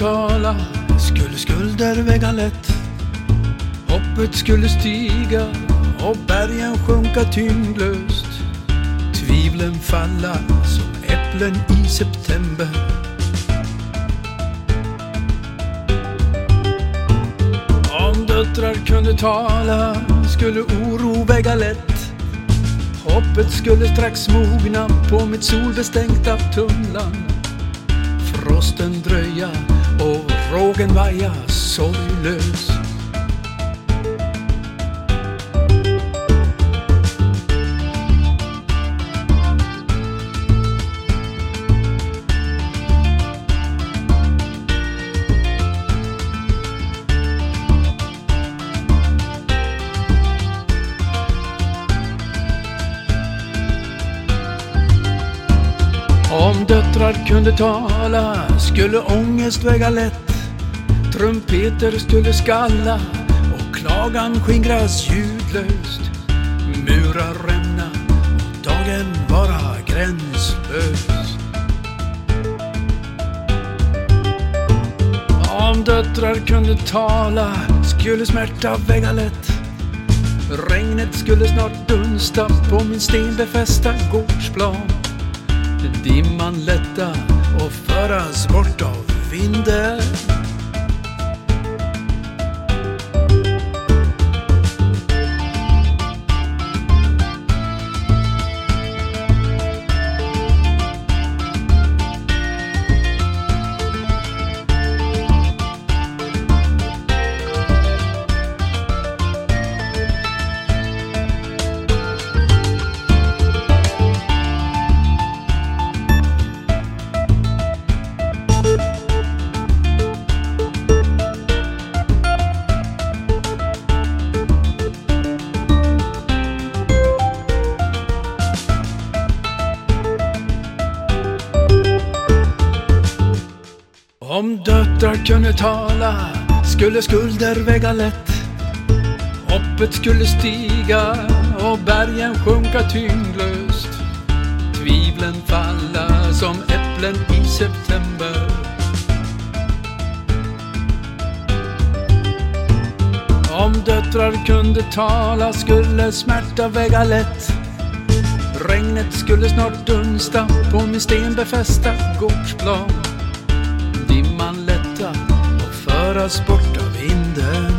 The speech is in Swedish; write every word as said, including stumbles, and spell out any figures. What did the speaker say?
betala skulle skulder väga lätt. Hoppet skulle stiga och bergen sjunka tyngdlöst. Tvivlen falla som äpplen i september. Om döttrar kunde tala skulle oro väga lätt. Hoppet skulle strax mogna på mitt solbestänkta tumlan. Frosten dröja och rågen vaja sorglös. Om döttrar kunde tala skulle ångest väga lätt. Trumpeter skulle skalla och klagan skingras ljudlöst. Murar rämna och dagen vara gränslös. Om döttrar kunde tala skulle smärta väga lätt. Regnet skulle snart dunsta på min stenbefästa gårdsplan. Dimman lätta och föras bort av vinden. Om döttrar kunde tala skulle skulder väga lätt. Hoppet skulle stiga och bergen sjunka tyngdlöst. Tvivlen falla som äpplen i september. Om döttrar kunde tala skulle smärta väga lätt. Regnet skulle snart dunsta på min stenbefästa gårdsplan. Dimman lätta och föras bort av vinden.